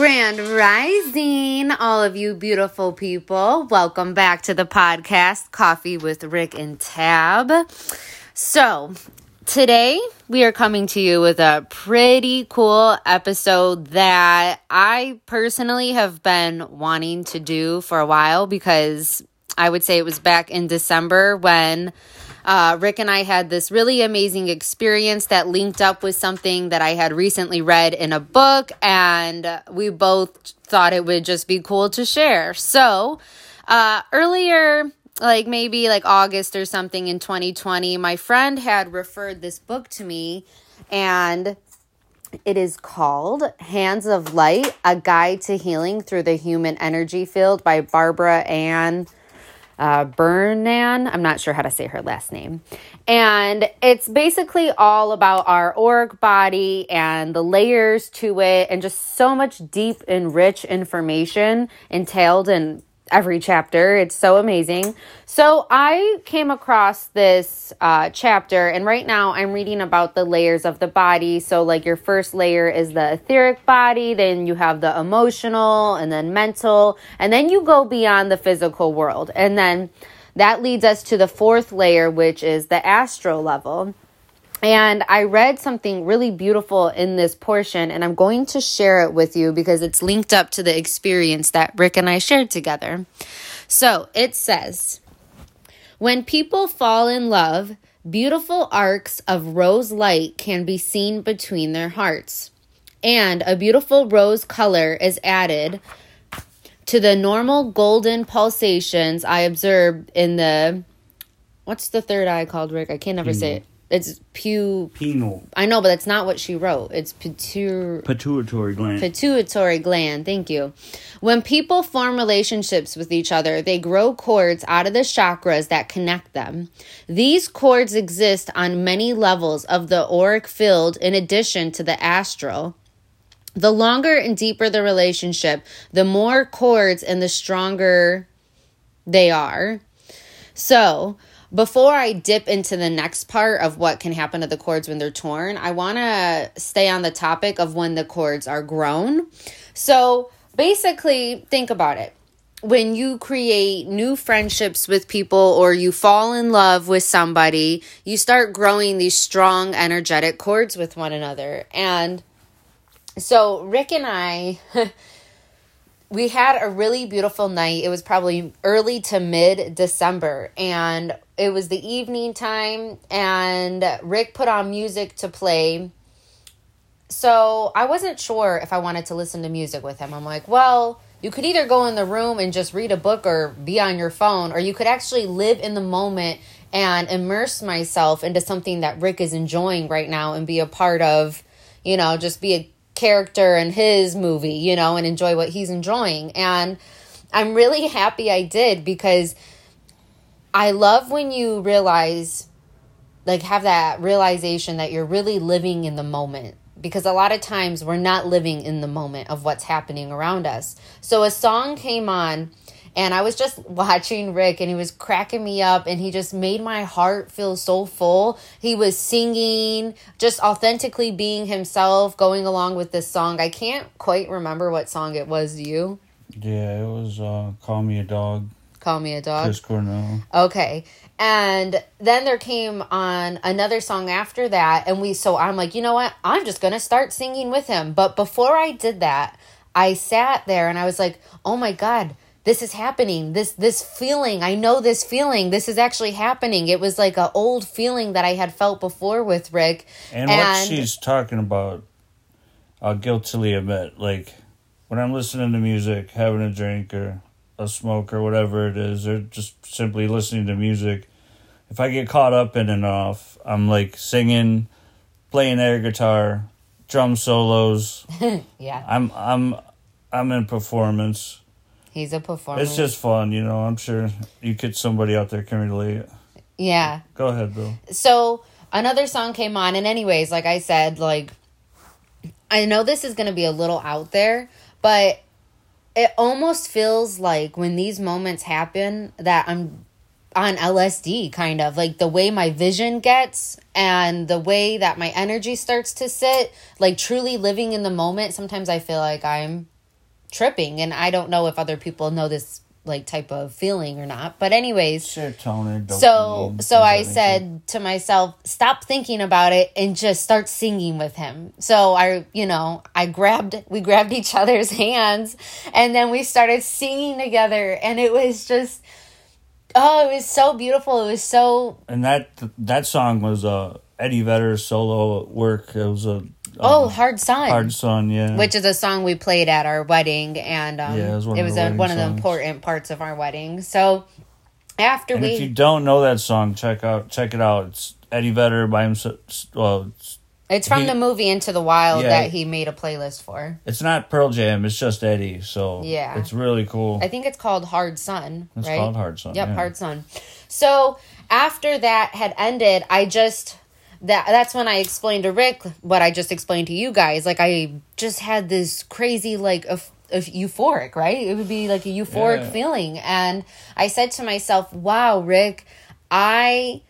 Grand Rising, all of you beautiful people. Welcome back to the podcast, Coffee with Rick and Tab. So, today we are coming to you with a pretty cool episode that I personally have been wanting to do for a while, because I would say it was back in December when Rick and I had this really amazing experience that linked up with something that I had recently read in a book, and we both thought it would just be cool to share. So earlier, maybe August or something in 2020, my friend had referred this book to me, and it is called Hands of Light, A Guide to Healing Through the Human Energy Field by Barbara Ann Brennan. I'm not sure how to say her last name. And it's basically all about our auric body and the layers to it, and just so much deep and rich information entailed in every chapter. It's so amazing. So I came across this chapter, and right now I'm reading about the layers of the body. So your first layer is the etheric body, then you have the emotional, and then mental, and then you go beyond the physical world. And then that leads us to the fourth layer, which is the astral level. And I read something really beautiful in this portion, and I'm going to share it with you because it's linked up to the experience that Rick and I shared together. So it says, when people fall in love, beautiful arcs of rose light can be seen between their hearts, and a beautiful rose color is added to the normal golden pulsations I observed in the, what's the third eye called, Rick? I can't ever say it. It's penal. I know, but that's not what she wrote. It's pituitary gland. Pituitary gland. Thank you. When people form relationships with each other, they grow cords out of the chakras that connect them. These cords exist on many levels of the auric field in addition to the astral. The longer and deeper the relationship, the more cords and the stronger they are. So, before I dip into the next part of what can happen to the cords when they're torn, I want to stay on the topic of when the cords are grown. So basically, think about it. When you create new friendships with people, or you fall in love with somebody, you start growing these strong, energetic cords with one another. And so Rick and I... we had a really beautiful night. It was probably early to mid-December, and it was the evening time, and Rick put on music to play. So I wasn't sure if I wanted to listen to music with him. I'm like, well, you could either go in the room and just read a book or be on your phone, or you could actually live in the moment and immerse myself into something that Rick is enjoying right now and be a part of, just be a character in his movie, and enjoy what he's enjoying. And I'm really happy I did, because I love when you realize, have that realization that you're really living in the moment, because a lot of times we're not living in the moment of what's happening around us. So a song came on, and I was just watching Rick, and he was cracking me up, and he just made my heart feel so full. He was singing, just authentically being himself, going along with this song. I can't quite remember what song it was. You? Yeah, it was Call Me a Dog. Call Me a Dog? Chris Cornell. Okay. And then there came on another song after that, and so I'm like, you know what? I'm just going to start singing with him. But before I did that, I sat there, and I was like, oh my God, this is happening. This feeling, I know this feeling. This is actually happening. It was like an old feeling that I had felt before with Rick. And what she's talking about, I'll guiltily admit, when I'm listening to music, having a drink or a smoke or whatever it is, or just simply listening to music, if I get caught up in and off, I'm singing, playing air guitar, drum solos. Yeah. I'm in performance. He's a performer. It's just fun, I'm sure you get somebody out there can relate. Yeah. Go ahead, Bill. So another song came on, and anyways, I said, I know this is going to be a little out there, but it almost feels like when these moments happen that I'm on LSD, kind of. The way my vision gets and the way that my energy starts to sit, truly living in the moment, sometimes I feel like I'm tripping. And I don't know if other people know this like type of feeling or not. But anyways, serotonin. So I said to myself, stop thinking about it and just start singing with him. So we grabbed each other's hands and then we started singing together, and it was just, it was so beautiful. It was so. And that song was Eddie Vedder's solo work. It was Hard Sun. Hard Sun, yeah. Which is a song we played at our wedding, and it was one of the important parts of our wedding. So after and if you don't know that song, check it out. It's Eddie Vedder by himself. It's from the movie Into the Wild that he made a playlist for. It's not Pearl Jam, it's just Eddie. So yeah, it's really cool. I think it's called Hard Sun. It's right? called Hard Sun. Yep, yeah. Hard Sun. So after that had ended, that's when I explained to Rick what I just explained to you guys. Like, I just had this crazy, like, euphoric, right? It would be like a euphoric feeling. And I said to myself, wow, Rick, I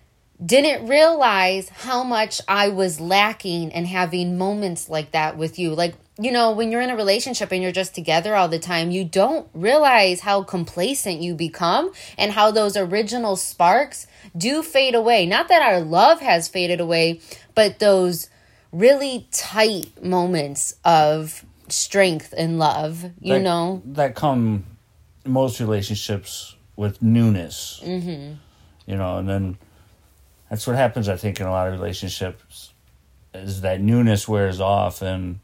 didn't realize how much I was lacking in having moments like that with you. Like, you know, when you're in a relationship and you're just together all the time, you don't realize how complacent you become and how those original sparks do fade away. Not that our love has faded away, but those really tight moments of strength and love, you know? That come in most relationships with newness, mm-hmm. you know, and then that's what happens, I think, in a lot of relationships is that newness wears off and,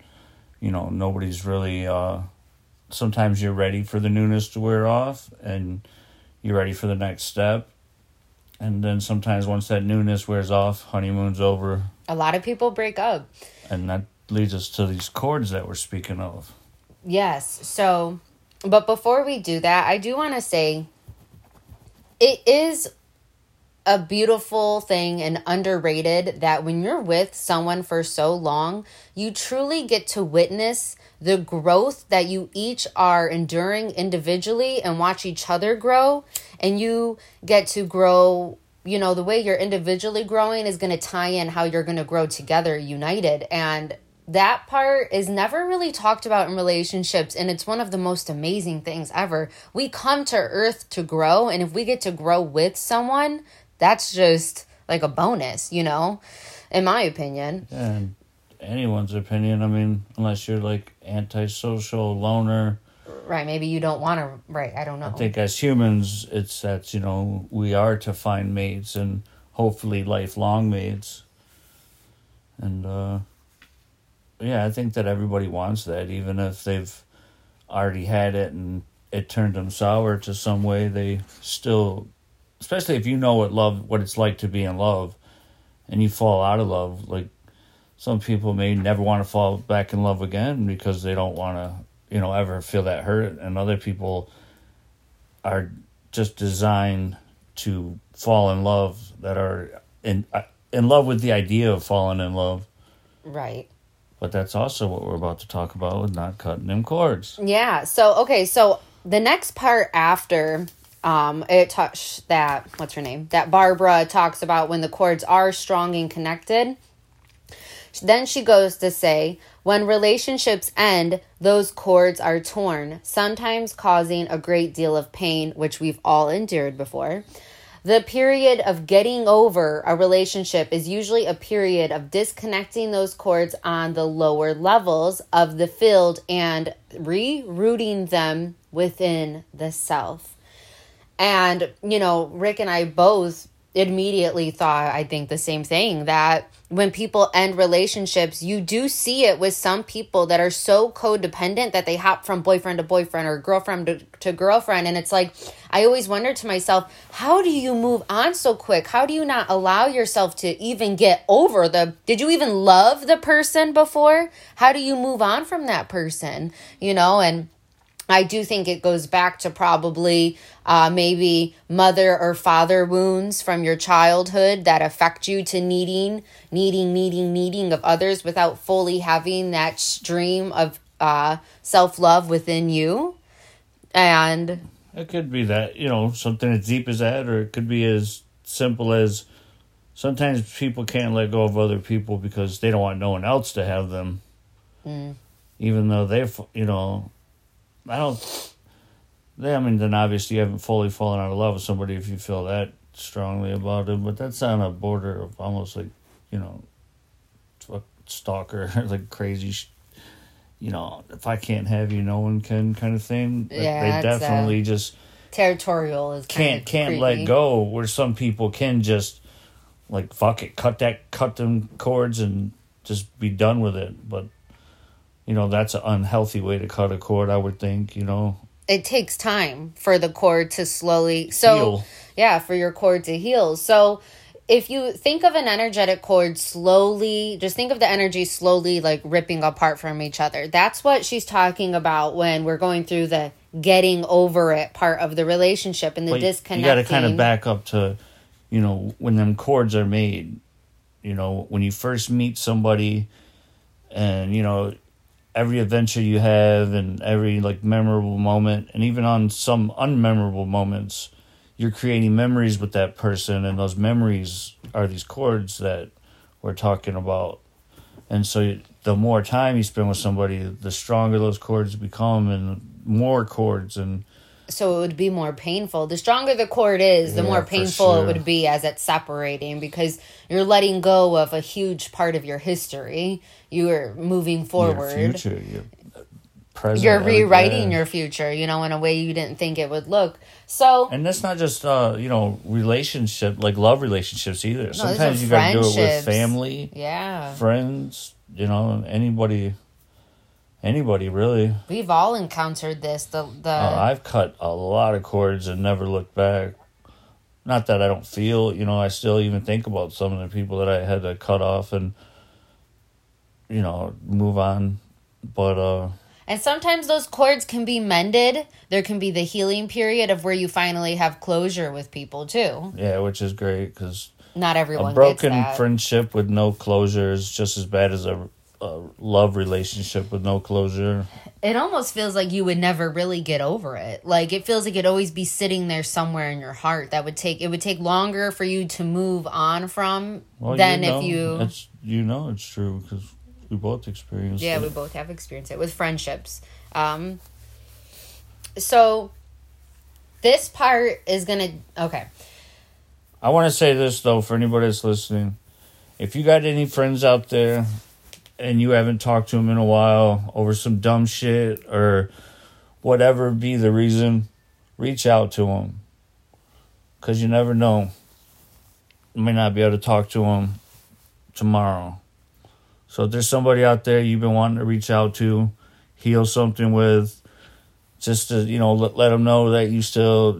you know, nobody's really, sometimes you're ready for the newness to wear off and you're ready for the next step. And then sometimes once that newness wears off, honeymoon's over. A lot of people break up. And that leads us to these chords that we're speaking of. Yes. So, but before we do that, I do want to say it is a beautiful thing and underrated that when you're with someone for so long, you truly get to witness the growth that you each are enduring individually and watch each other grow. And you get to grow, you know, the way you're individually growing is going to tie in how you're going to grow together united. And that part is never really talked about in relationships, and it's one of the most amazing things ever. We come to earth to grow, and if we get to grow with someone, that's just like a bonus, you know, in my opinion. And anyone's opinion. I mean, unless you're like antisocial, loner. Right. Maybe you don't want to. Right. I don't know. I think as humans, it's that, you know, we are to find mates and hopefully lifelong mates. And I think that everybody wants that, even if they've already had it and it turned them sour to some way, they still. Especially if you know what it's like to be in love and you fall out of love. Like, some people may never want to fall back in love again because they don't want to, you know, ever feel that hurt. And other people are just designed to fall in love, that are in love with the idea of falling in love. Right. But that's also what we're about to talk about with not cutting them cords. Yeah. So the next part after... it touched that, what's her name? That Barbara talks about when the cords are strong and connected. Then she goes to say, when relationships end, those cords are torn, sometimes causing a great deal of pain, which we've all endured before. The period of getting over a relationship is usually a period of disconnecting those cords on the lower levels of the field and rerouting them within the self. And, you know, Rick and I both immediately thought, I think, the same thing, that when people end relationships, you do see it with some people that are so codependent that they hop from boyfriend to boyfriend or girlfriend to girlfriend. And it's like, I always wonder to myself, how do you move on so quick? How do you not allow yourself to even get over did you even love the person before? How do you move on from that person? You know, and I do think it goes back to probably maybe mother or father wounds from your childhood that affect you to needing of others without fully having that stream of self-love within you. And it could be that, you know, something as deep as that, or it could be as simple as sometimes people can't let go of other people because they don't want no one else to have them. Even though they've, you know... I mean, then obviously you haven't fully fallen out of love with somebody if you feel that strongly about it, but that's on a border of almost like, you know, a stalker, like crazy, you know, if I can't have you, no one can kind of thing. Yeah, they definitely just... territorial is can't let go, where some people can just, like, fuck it, cut them cords and just be done with it. But, you know, that's an unhealthy way to cut a cord, I would think, you know. It takes time for the cord to slowly... heal. Yeah, for your cord to heal. So if you think of an energetic cord slowly, just think of the energy slowly, like, ripping apart from each other. That's what she's talking about when we're going through the getting over it part of the relationship and the disconnecting. You got to kind of back up to, you know, when them cords are made. You know, when you first meet somebody and, you know... every adventure you have and every, like, memorable moment, and even on some unmemorable moments, you're creating memories with that person, and those memories are these cords that we're talking about. And so the more time you spend with somebody, the stronger those cords become, and more cords. And so it would be more painful. The stronger the cord is, the more painful it would be as it's separating, because you're letting go of a huge part of your history. You are moving forward. Your future, your present. You're rewriting your future, you know, in a way you didn't think it would look. So, and that's not just, you know, relationship, like love relationships either. No, sometimes you got to do it with family, friends, you know, anybody... anybody, really. We've all encountered this. I've cut a lot of cords and never looked back. Not that I don't feel, you know, I still even think about some of the people that I had to cut off and, you know, move on. But, and sometimes those cords can be mended. There can be the healing period of where you finally have closure with people, too. Yeah, which is great, because... not everyone gets that. A broken friendship with no closure is just as bad as a love relationship with no closure. It almost feels like you would never really get over it. Like, it feels like it'd always be sitting there somewhere in your heart. It would take longer for you to move on from than if you... it's true, because we both experienced it. Yeah, we both have experienced it with friendships. So this part is gonna... okay. I want to say this, though, for anybody that's listening. If you got any friends out there... and you haven't talked to him in a while over some dumb shit or whatever be the reason, reach out to him. Because you never know. You may not be able to talk to him tomorrow. So if there's somebody out there you've been wanting to reach out to, heal something with, just to, you know, let them know that you're still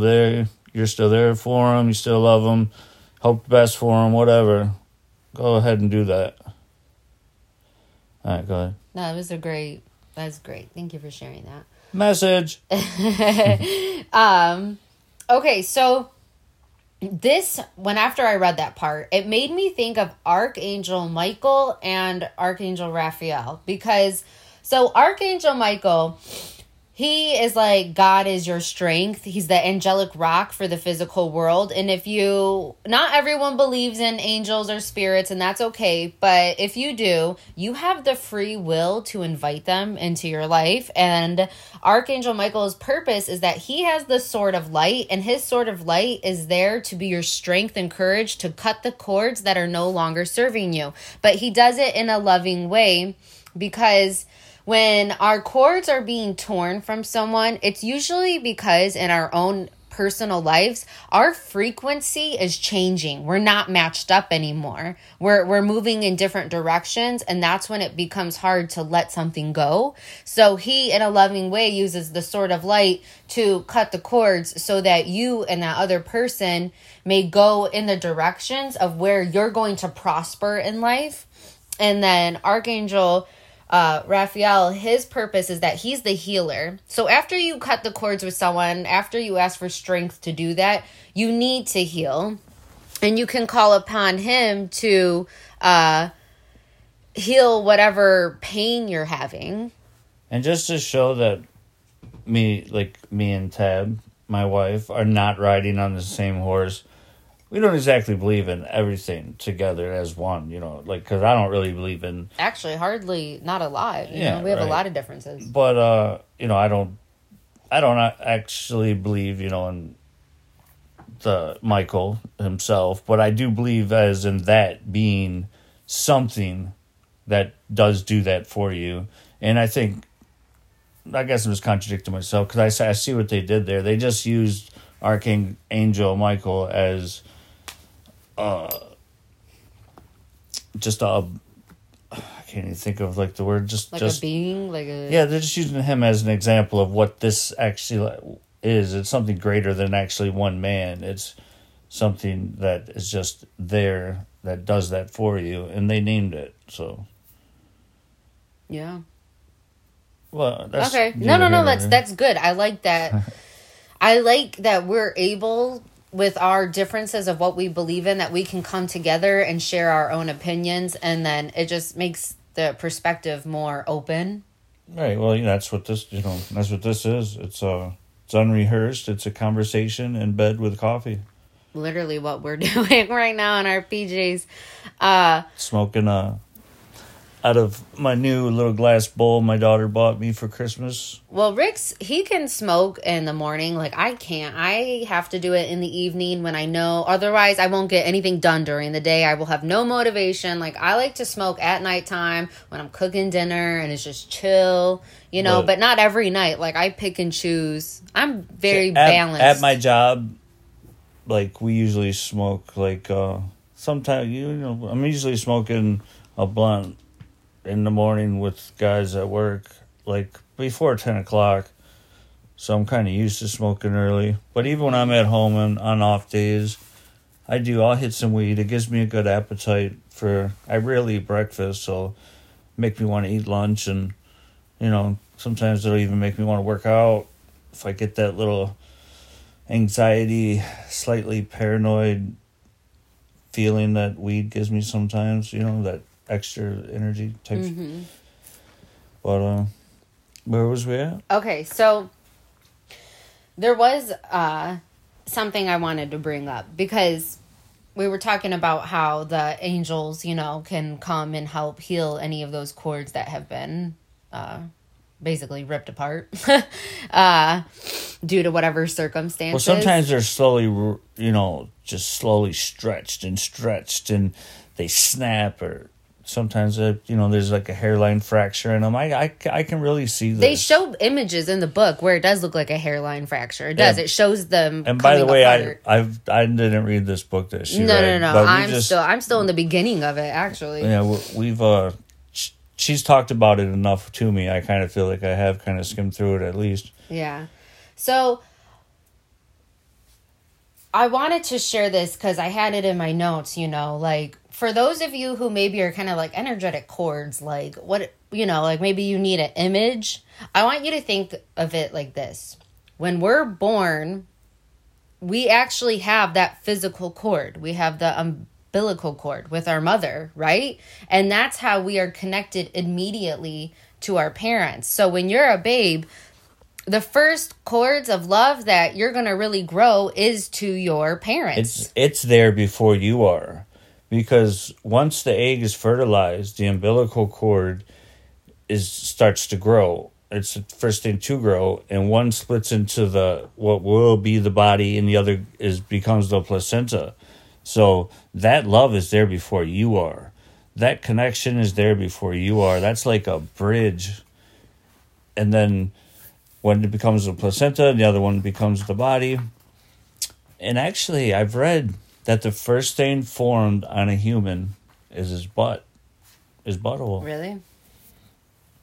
there. You're still there for them. You still love them. Hope the best for them, whatever. Go ahead and do that. All right, go ahead. No, it was that's great. Thank you for sharing that. Message. Okay, so this, after I read that part, it made me think of Archangel Michael and Archangel Raphael. Because, so Archangel Michael, he is like, God is your strength. He's the angelic rock for the physical world. And not everyone believes in angels or spirits, and that's okay. But if you do, you have the free will to invite them into your life. And Archangel Michael's purpose is that he has the sword of light, and his sword of light is there to be your strength and courage to cut the cords that are no longer serving you. But he does it in a loving way, because... when our cords are being torn from someone, it's usually because in our own personal lives, our frequency is changing. We're not matched up anymore. We're moving in different directions, and that's when it becomes hard to let something go. So he, in a loving way, uses the sword of light to cut the cords so that you and that other person may go in the directions of where you're going to prosper in life. And then Archangel... Raphael, his purpose is that he's the healer. So after you cut the cords with someone, after you ask for strength to do that, you need to heal. And you can call upon him to heal whatever pain you're having. And just to show that me and Tab, my wife, are not riding on the same horse, we don't exactly believe in everything together as one, you know, like, because I don't really believe in... Actually, hardly, not a lot, you know, we have a lot of differences. But, you know, I don't actually believe, you know, in the Michael himself, but I do believe as in that being something that does do that for you. And I think, I guess I'm just contradicting myself, because I see what they did there. They just used Archangel Michael as just a... I can't even think of, like, the word. Just a being? Yeah, they're just using him as an example of what this actually is. It's something greater than actually one man. It's something that is just there that does that for you. And they named it, so... Yeah. Well, that's... Okay. No, that's good. I like that. I like that we're able, with our differences of what we believe in, that we can come together and share our own opinions, and then it just makes the perspective more open. Right. Well, that's what this is. It's unrehearsed. It's a conversation in bed with coffee. Literally what we're doing right now in our PJs. Smoking out of my new little glass bowl my daughter bought me for Christmas. Well, Rick's, he can smoke in the morning. Like, I can't. I have to do it in the evening when I know. Otherwise, I won't get anything done during the day. I will have no motivation. Like, I like to smoke at nighttime when I'm cooking dinner and it's just chill, you know. But not every night. Like, I pick and choose. I'm very balanced. At my job, like, we usually smoke, like, sometimes, you know, I'm usually smoking a blunt in the morning with guys at work, like, before 10 o'clock. So I'm kind of used to smoking early. But even when I'm at home and on off days, I'll hit some weed. It gives me a good appetite for... I rarely eat breakfast, so make me want to eat lunch. And, you know, sometimes it'll even make me want to work out if I get that little anxiety, slightly paranoid feeling that weed gives me sometimes, you know, that extra energy type. Mm-hmm. But where was we at? Okay, so there was something I wanted to bring up, because we were talking about how the angels, you know, can come and help heal any of those cords that have been basically ripped apart due to whatever circumstances. Well, sometimes they're slowly, you know, just slowly stretched and they snap, or sometimes, you know, there's like a hairline fracture in them. I can really see this. They show images in the book where it does look like a hairline fracture. It does. Yeah. It shows them. And by the way, I didn't read this book that she read. No. I'm still in the beginning of it, actually. Yeah, we've she's talked about it enough to me. I kind of feel like I have kind of skimmed through it at least. Yeah. So I wanted to share this because I had it in my notes, you know, like, for those of you who maybe are kind of like energetic cords, like, what, you know, like, maybe you need an image. I want you to think of it like this. When we're born, we actually have that physical cord. We have the umbilical cord with our mother, right? And that's how we are connected immediately to our parents. So when you're a babe, the first cords of love that you're going to really grow is to your parents. It's there before you are. Because once the egg is fertilized, the umbilical cord starts to grow. It's the first thing to grow, and one splits into the what will be the body, and the other becomes the placenta. So that love is there before you are. That connection is there before you are. That's like a bridge. And then when it becomes the placenta, the other one becomes the body. And actually, I've read that the first thing formed on a human is his butt. His butthole. Really?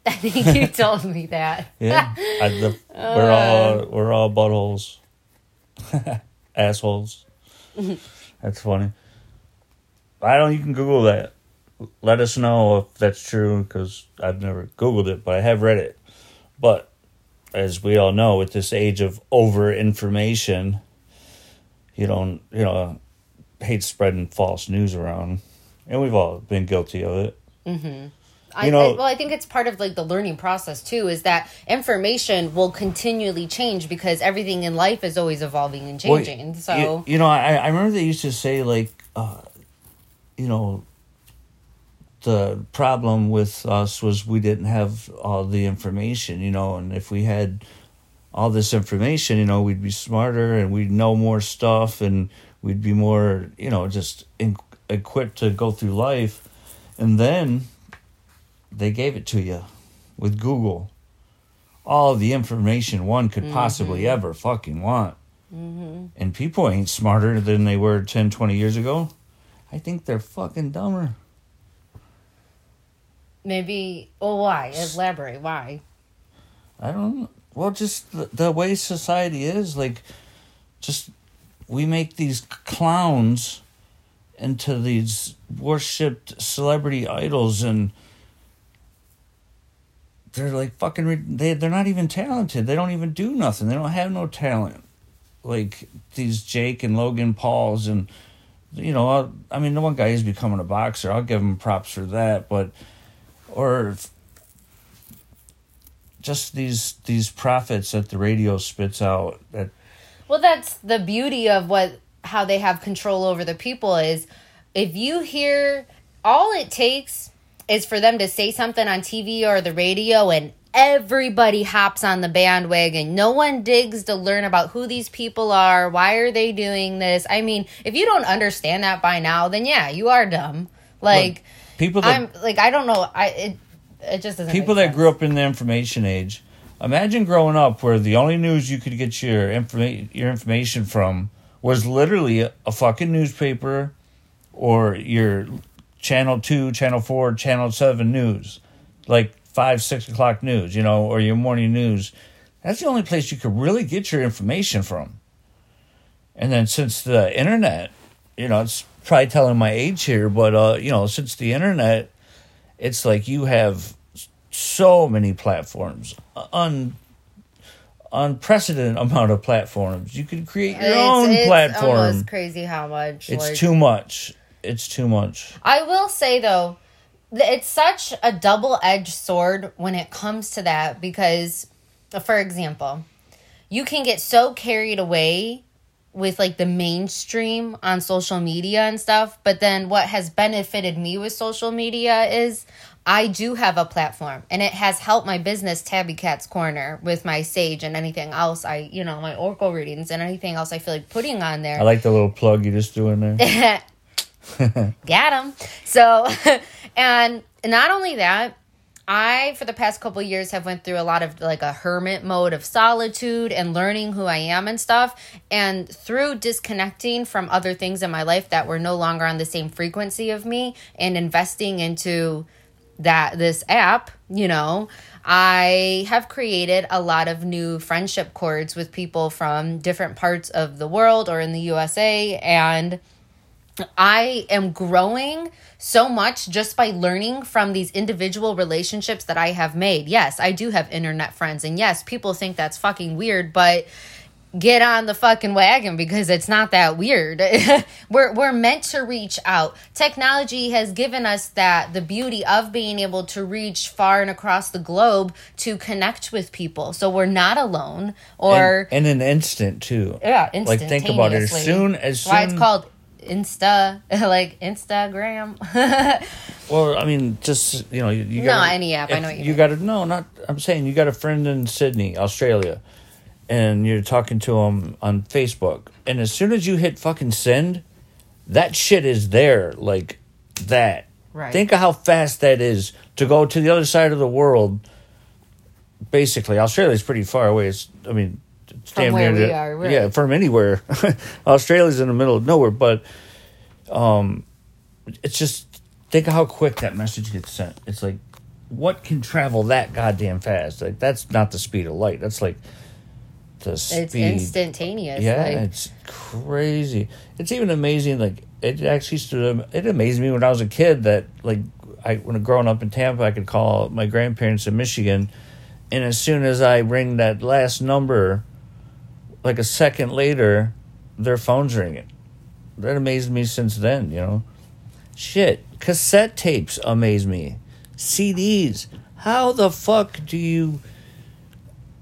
I think you told me that. Yeah. We're all buttholes. Assholes. That's funny. You can Google that. Let us know if that's true, because I've never Googled it, but I have read it. But as we all know, at this age of over-information, hate spreading false news around, and we've all been guilty of it. Mm-hmm. I think it's part of like the learning process too, is that information will continually change because everything in life is always evolving and changing. I remember they used to say like, the problem with us was we didn't have all the information, and if we had all this information, we'd be smarter and we'd know more stuff and we'd be more, just equipped to go through life. And then they gave it to you with Google. All the information one could possibly ever fucking want. Mm-hmm. And people ain't smarter than they were 10, 20 years ago. I think they're fucking dumber. Maybe. Oh, why? Elaborate. Why? I don't know. Well, just the way society is, like, just we make these clowns into these worshipped celebrity idols, and they're like fucking. They're not even talented. They don't even do nothing. They don't have no talent. Like these Jake and Logan Pauls, and the one guy is becoming a boxer. I'll give him props for that, but or. Just these prophets that the radio spits out. Well, that's the beauty of how they have control over the people is if you hear, all it takes is for them to say something on TV or the radio and everybody hops on the bandwagon. No one digs to learn about who these people are. Why are they doing this? I mean, if you don't understand that by now, then yeah, you are dumb. Like, look, people that... I don't know. It just doesn't. People that grew up in the information age, imagine growing up where the only news you could get your information from was literally a fucking newspaper or your Channel 2, Channel 4, Channel 7 news, like 5, 6 o'clock news, or your morning news. That's the only place you could really get your information from. And then since the internet, it's probably telling my age here, but, since the internet, it's like you have so many platforms, unprecedented amount of platforms. You can create your own platform. It's almost crazy how much. It's too much. It's too much. I will say, though, it's such a double-edged sword when it comes to that because, for example, you can get so carried away with like the mainstream on social media and stuff. But then what has benefited me with social media is I do have a platform and it has helped my business, Tabby Cat's Corner, with my sage and anything else. My oracle readings and anything else I feel like putting on there. I like the little plug you just threw in there. Got him. So, and not only that, I, for the past couple of years, have went through a lot of like a hermit mode of solitude and learning who I am and stuff. And through disconnecting from other things in my life that were no longer on the same frequency of me and investing into this app, I have created a lot of new friendship cords with people from different parts of the world or in the USA. And I am growing so much just by learning from these individual relationships that I have made. Yes, I do have internet friends. And yes, people think that's fucking weird, but get on the fucking wagon because it's not that weird. We're meant to reach out. Technology has given us the beauty of being able to reach far and across the globe to connect with people. So we're not alone. Or in an instant, too. Yeah, instantaneously. Like, think about it. Why it's called Instagram. Well, I mean, just you got any app. I know you got to I'm saying you got a friend in Sydney, Australia, and you're talking to him on Facebook, and as soon as you hit fucking send, that shit is there like that. Right. Think of how fast that is to go to the other side of the world. Basically, Australia's pretty far away. From where we are, really. Yeah, from anywhere. Australia's in the middle of nowhere, but it's just, think of how quick that message gets sent. It's like, what can travel that goddamn fast? Like, that's not the speed of light. That's like the speed. It's instantaneous. Yeah, it's crazy. It's even amazing. Like, it amazed me when I was a kid that, like, when growing up in Tampa, I could call my grandparents in Michigan, and as soon as I ring that last number, like a second later, their phone's ringing. That amazed me since then. Shit, cassette tapes amaze me. CDs. How the fuck do you...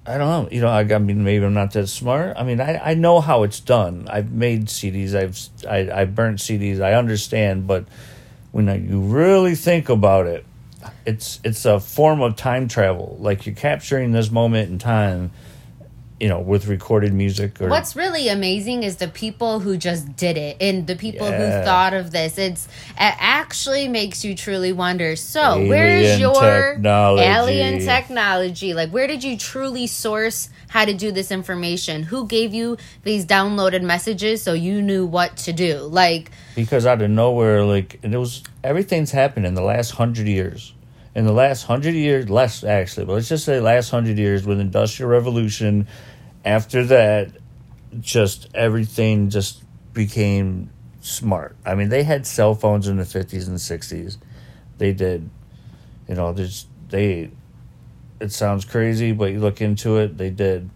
I don't know. You know, I mean, maybe I'm not that smart. I mean, I know how it's done. I've made CDs. I've burnt CDs. I understand. But when you really think about it, it's a form of time travel. Like, you're capturing this moment in time, you know, with recorded music. Or... What's really amazing is the people who just did it and the people who thought of this. It actually makes you truly wonder. So, where's your alien technology? Like, where did you truly source how to do this information? Who gave you these downloaded messages so you knew what to do? Like, because out of nowhere, like, it was, everything's happened in the last 100 years. In the last 100 years, less actually, but let's just say last 100 years with Industrial Revolution. After that, just everything just became smart. I mean, they had cell phones in the 50s and 60s. They did. You know, it sounds crazy, but you look into it, they did.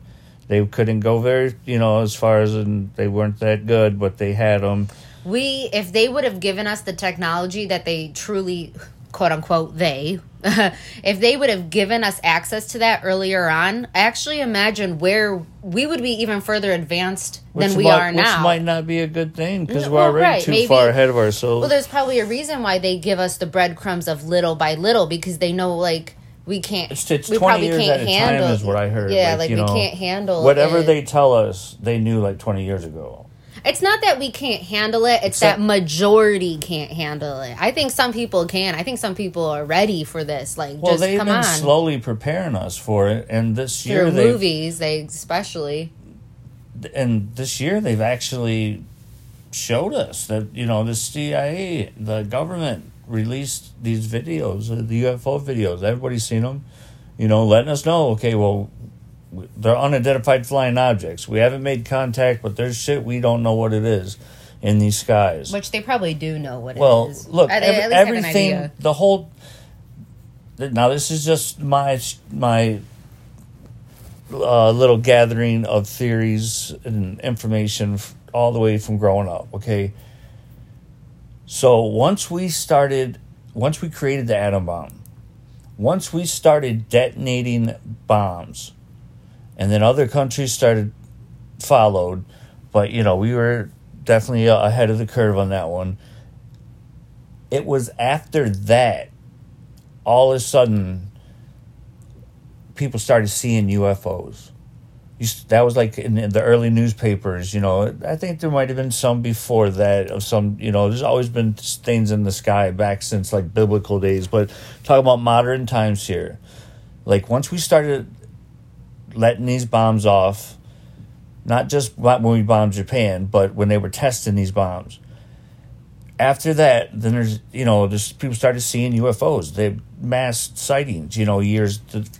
They couldn't go very, you know, as far as, and they weren't that good, but they had them. If they would have given us the technology that they truly... quote unquote, they, if they would have given us access to that earlier on, I actually imagine where we would be even further advanced than we are now. Which might not be a good thing because we're already too far ahead of ourselves. Well, there's probably a reason why they give us the breadcrumbs of little by little, because they know, like, we can't, we probably can't handle is what I heard. Yeah, like we can't handle whatever they tell us. They knew like 20 years ago. It's not that we can't handle it. It's that majority can't handle it. I think some people can. I think some people are ready for this. Like, well, just come on. Well, they've been slowly preparing us for it. And this year through movies, they especially. And this year they've actually showed us that, you know, the CIA, the government released these videos, the UFO videos. Everybody's seen them, you know, letting us know, okay, well, they're unidentified flying objects. We haven't made contact, but there's shit we don't know what it is in these skies. Which they probably do know what it is. Well, look, everything, the whole... Now, this is just my little gathering of theories and information all the way from growing up, okay? So once we created the atom bomb, once we started detonating bombs... And then other countries followed, but, you know, we were definitely ahead of the curve on that one. It was after that, all of a sudden, people started seeing UFOs. That was like in the early newspapers, you know. I think there might have been some before that, of some, you know, there's always been things in the sky back since, like, biblical days. But talking about modern times here, like, once we started... letting these bombs off, not just when we bombed Japan, but when they were testing these bombs. After that, then there's people started seeing UFOs. They mass sightings, you know,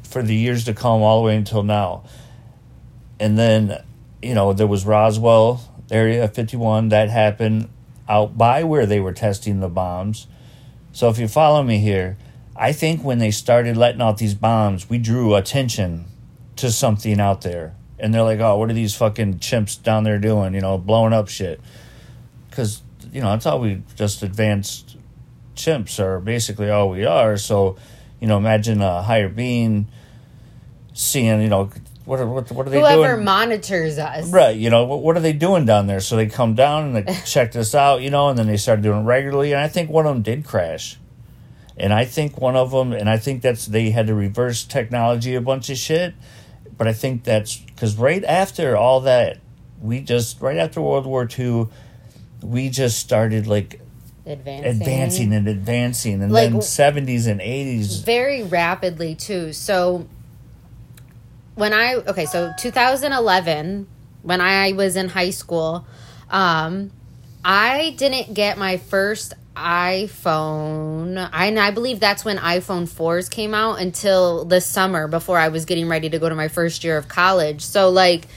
for the years to come, all the way until now. And then, you know, there was Roswell, Area 51, that happened out by where they were testing the bombs. So if you follow me here, I think when they started letting out these bombs, we drew attention to something out there. And they're like, oh, what are these fucking chimps down there doing, you know, blowing up shit? Because, you know, that's how we just advanced chimps are basically all we are. So, you know, imagine a higher being seeing, you know, what are they doing? Whoever monitors us. Right, you know, what are they doing down there? So they come down and they checked us out, you know, and then they started doing it regularly. And I think one of them did crash. And I think one of them, and I think that's, they had to reverse technology a bunch of shit. But I think that's because right after all that, right after World War II, we just started like advancing. And like, then 70s and 80s. Very rapidly, too. So so 2011, when I was in high school, I didn't get my first iPhone. I believe that's when iPhone 4s came out until the summer before I was getting ready to go to my first year of college. So, like,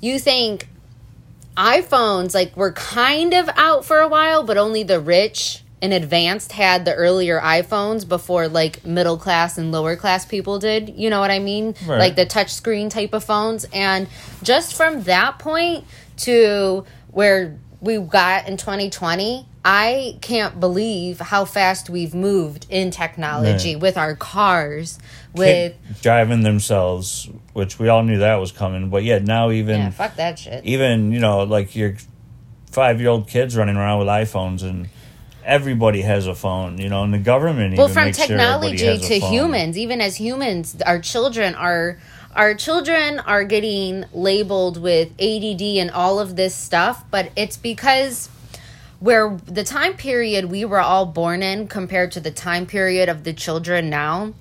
you think iPhones, like, were kind of out for a while, but only the rich and advanced had the earlier iPhones before, like, middle class and lower class people did. You know what I mean? Right. Like, the touchscreen type of phones. And just from that point to where we got in 2020... I can't believe how fast we've moved in technology with our cars, with driving themselves, which we all knew that was coming. But yeah, now even fuck that shit. Even, you know, like your 5-year-old kids running around with iPhones, and everybody has a phone, you know, and the government. Well, even from technology to humans, even as humans, our children are getting labeled with ADD and all of this stuff, but it's because where the time period we were all born in compared to the time period of the children now,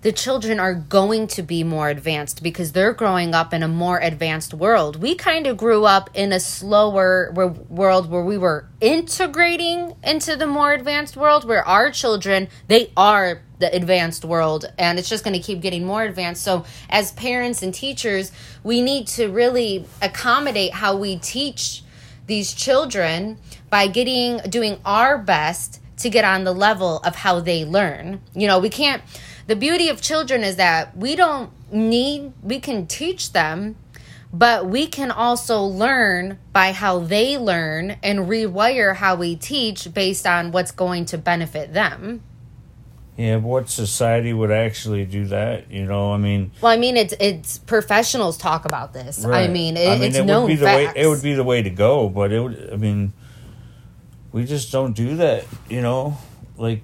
the children are going to be more advanced because they're growing up in a more advanced world. We kind of grew up in a slower world where we were integrating into the more advanced world, where our children, they are the advanced world, and it's just going to keep getting more advanced. So as parents and teachers, we need to really accommodate how we teach these children by doing our best to get on the level of how they learn. You know, we can't. The beauty of children is that we can teach them, but we can also learn by how they learn and rewire how we teach based on what's going to benefit them. Yeah, what society would actually do that, you know? I mean... Well, I mean, it's professionals talk about this. Right. It would be the way to go, but we just don't do that, you know? Like,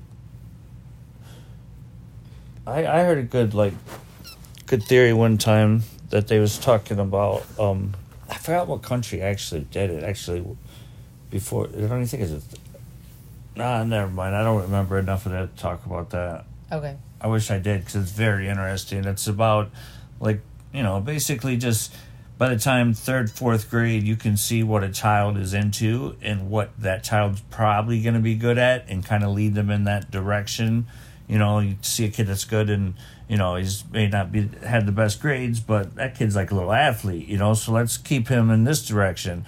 I heard a good theory one time that they was talking about, I forgot what country actually did it, before, I don't think it's... never mind. I don't remember enough of that to talk about that. Okay. I wish I did, because it's very interesting. It's about, like, you know, basically just by the time 3rd, 4th grade, you can see what a child is into and what that child's probably going to be good at and kind of lead them in that direction. You know, you see a kid that's good and, you know, he's may not be had the best grades, but that kid's like a little athlete, you know, so let's keep him in this direction.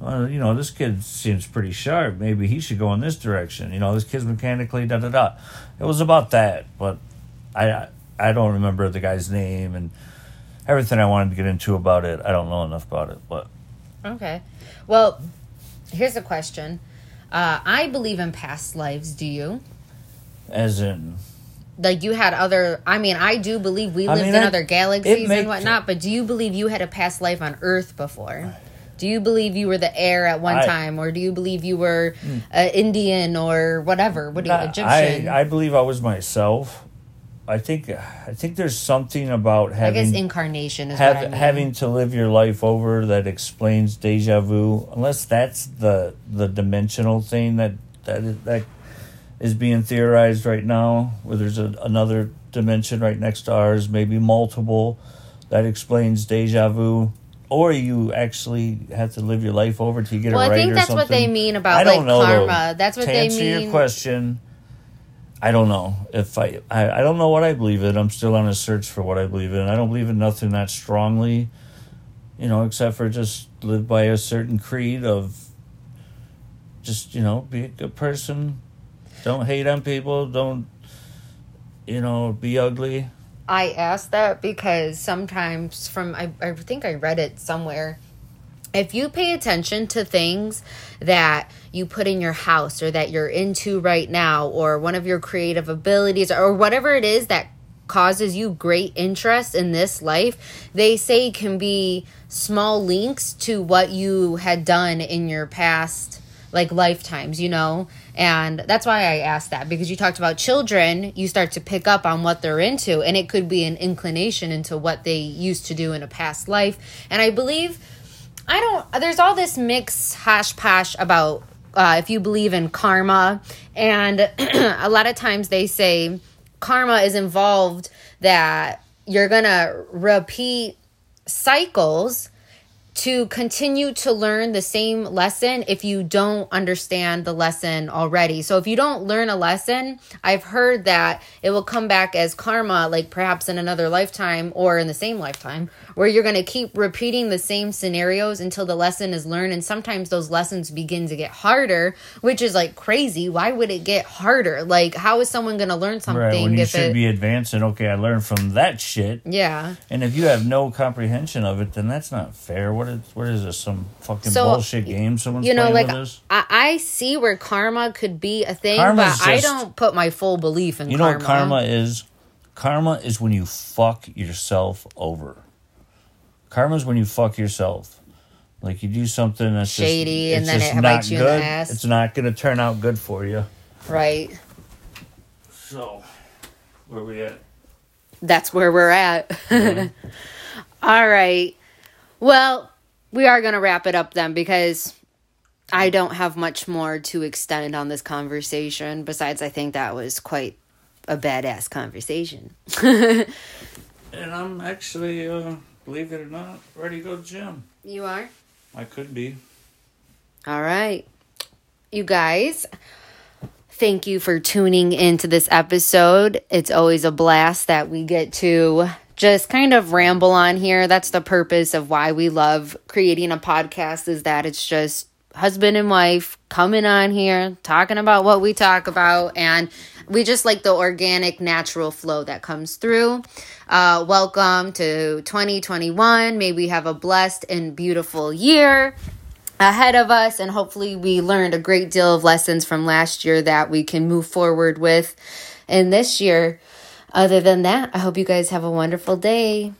You know, this kid seems pretty sharp. Maybe he should go in this direction. You know, this kid's mechanically, da-da-da. It was about that, but I don't remember the guy's name and everything I wanted to get into about it. I don't know enough about it, but... Okay. Well, here's a question. I believe in past lives. Do you? As in... Like, you had other... I mean, I do believe we lived in other galaxies and whatnot, but do you believe you had a past life on Earth before? Do you believe you were the heir at one time, or do you believe you were Indian or whatever? Egyptian? I believe I was myself. I think there's something about having... I guess incarnation is what I mean. Having to live your life over that explains déjà vu, unless that's the dimensional thing that is being theorized right now, where there's another dimension right next to ours, maybe multiple, that explains déjà vu. Or you actually have to live your life over till you get it right or something. Well, I think that's what they mean about, like, karma. That's what they mean. To answer your question, I don't know. If I don't know what I believe in. I'm still on a search for what I believe in. I don't believe in nothing that strongly, you know, except for just live by a certain creed of just, you know, be a good person. Don't hate on people. Don't, you know, be ugly. I asked that because sometimes I think I read it somewhere, if you pay attention to things that you put in your house or that you're into right now, or one of your creative abilities or whatever it is that causes you great interest in this life, they say can be small links to what you had done in your past, like, lifetimes, you know? And that's why I asked that, because you talked about children, you start to pick up on what they're into, and it could be an inclination into what they used to do in a past life. And I believe, there's all this mix hash-pash about if you believe in karma, and a lot of times they say karma is involved, that you're going to repeat cycles to continue to learn the same lesson if you don't understand the lesson already. So if you don't learn a lesson, I've heard that it will come back as karma, like perhaps in another lifetime or in the same lifetime, where you're going to keep repeating the same scenarios until the lesson is learned. And sometimes those lessons begin to get harder, which is, like, crazy. Why would it get harder? Like, how is someone going to learn something? Right, when you should be advancing, okay, I learned from that shit. Yeah. And if you have no comprehension of it, then that's not fair. What what is this? Some fucking bullshit game someone's playing with this? I see where karma could be a thing, but I don't put my full belief in karma. You know what karma is? Karma is when you fuck yourself over. Karma is when you fuck yourself. Like, you do something that's shady, just, and then it bites you in the ass. It's not going to turn out good for you. Right. So, where are we at? That's where we're at. Mm-hmm. All right. Well, we are going to wrap it up then, because I don't have much more to extend on this conversation. Besides, I think that was quite a badass conversation. And I'm actually, believe it or not, ready to go to the gym. You are? I could be. All right. You guys, thank you for tuning into this episode. It's always a blast that we get to just kind of ramble on here. That's the purpose of why we love creating a podcast, is that it's just husband and wife coming on here, talking about what we talk about, and we just like the organic, natural flow that comes through. Welcome to 2021. May we have a blessed and beautiful year ahead of us, and hopefully we learned a great deal of lessons from last year that we can move forward with in this year. Other than that, I hope you guys have a wonderful day.